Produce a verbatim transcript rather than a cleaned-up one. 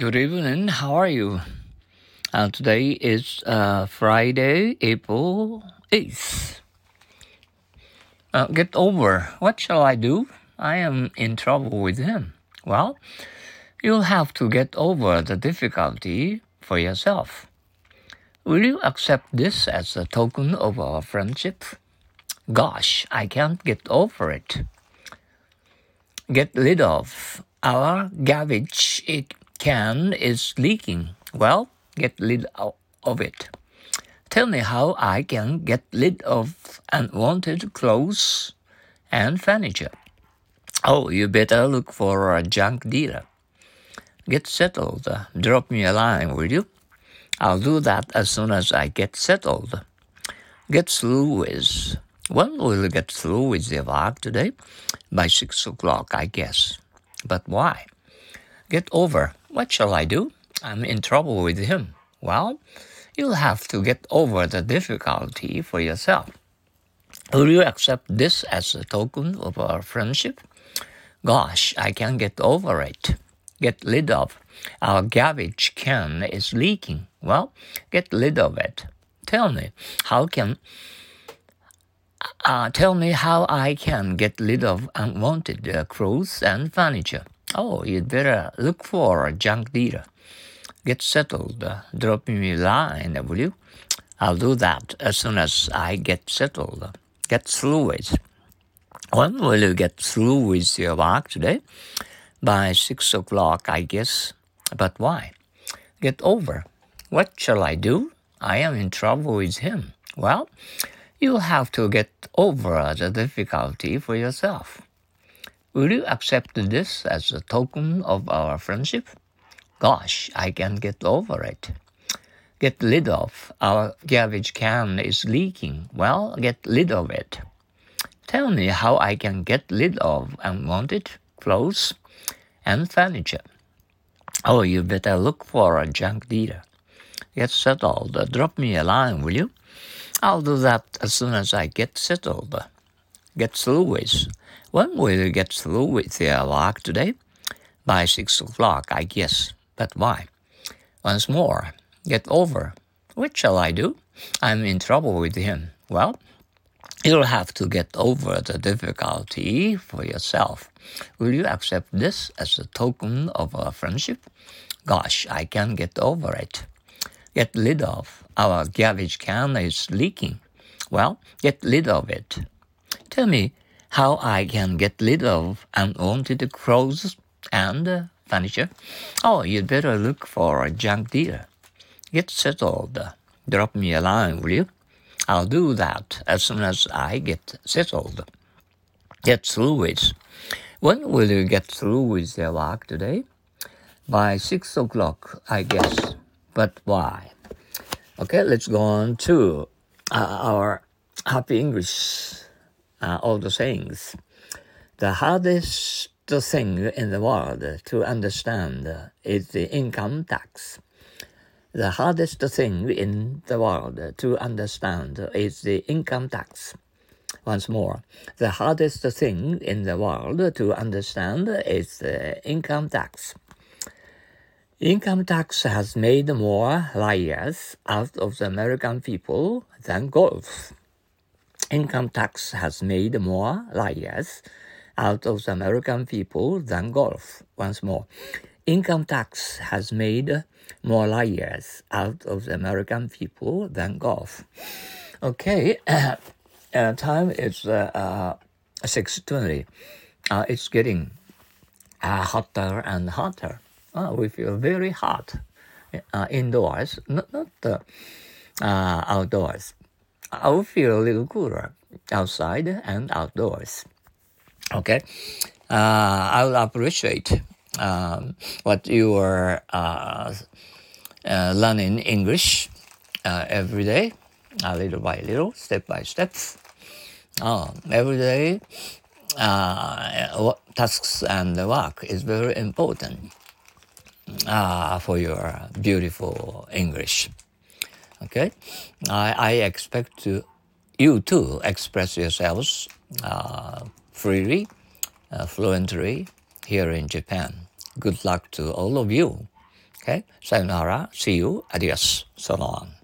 Good evening, how are you?、Uh, today is、uh, Friday, April eighth.、Uh, get over. What shall I do? I am in trouble with him. Well, you'll have to get over the difficulty for yourself. Will you accept this as a token of our friendship? Gosh, I can't get over it. Get rid of.Our garbage can is leaking. Well, get rid of it. Tell me how I can get rid of unwanted clothes and furniture. Oh, you better look for a junk dealer. Get settled. Drop me a line, will you? I'll do that as soon as I get settled. Get through with. When will you get through with the work today? By six o'clock, I guess.But why? Get over. What shall I do? I'm in trouble with him. Well, you'll have to get over the difficulty for yourself. Will you accept this as a token of our friendship? Gosh, I can't get over it. Get rid of. Our garbage can is leaking. Well, get rid of it. Tell me, how can...Uh, tell me how I can get rid of unwanted uh, clothes and furniture. Oh, you'd better look for a junk dealer. Get settled. Uh, drop me a line, will you? I'll do that as soon as I get settled. Get through with. When will you get through with your work today? By six o'clock, I guess. But why? Get over. What shall I do? I am in trouble with him. Well...You'll have to get over the difficulty for yourself. Will you accept this as a token of our friendship? Gosh, I can't get over it. Get rid of. Our garbage can is leaking. Well, get rid of it. Tell me how I can get rid of unwanted clothes and furniture. Oh, you better look for a junk dealer. Get settled. Drop me a line, will you?I'll do that as soon as I get settled. Get through with. When will you get through with your work today? By six o'clock, I guess. But why? Once more. Get over. What shall I do? I'm in trouble with him. Well, you'll have to get over the difficulty for yourself. Will you accept this as a token of our friendship? Gosh, I can't get over it.Get rid of. Our garbage can is leaking. Well, get rid of it. Tell me how I can get rid of unwanted clothes and furniture. Oh, you'd better look for a junk dealer. Get settled. Drop me a line, will you? I'll do that as soon as I get settled. Get through with. When will you get through with your work today? By six o'clock, I guess.But why? Okay, let's go on to uh, our Happy English, uh, all the sayings. The hardest thing in the world to understand is the income tax. The hardest thing in the world to understand is the income tax. Once more, the hardest thing in the world to understand is the income tax.Income tax has made more liars out of the American people than golf. Income tax has made more liars out of the American people than golf. Once more. Income tax has made more liars out of the American people than golf. Okay, uh, uh, time is uh, uh, six twenty. Uh, it's getting uh, hotter and hotter.Uh, we feel very hot、uh, indoors, not, not the, uh, outdoors. I will feel a little cooler outside and outdoors. Okay?、Uh, I will appreciate、um, what you are、uh, uh, learning English、uh, every day, uh, little by little, step by step.、Uh, every day, uh, tasks and work is very important.Uh, for your beautiful English. Okay? I, I expect to, you to express yourselves uh, freely, uh, fluently here in Japan. Good luck to all of you Okay? Sayonara, see you, adios, so long.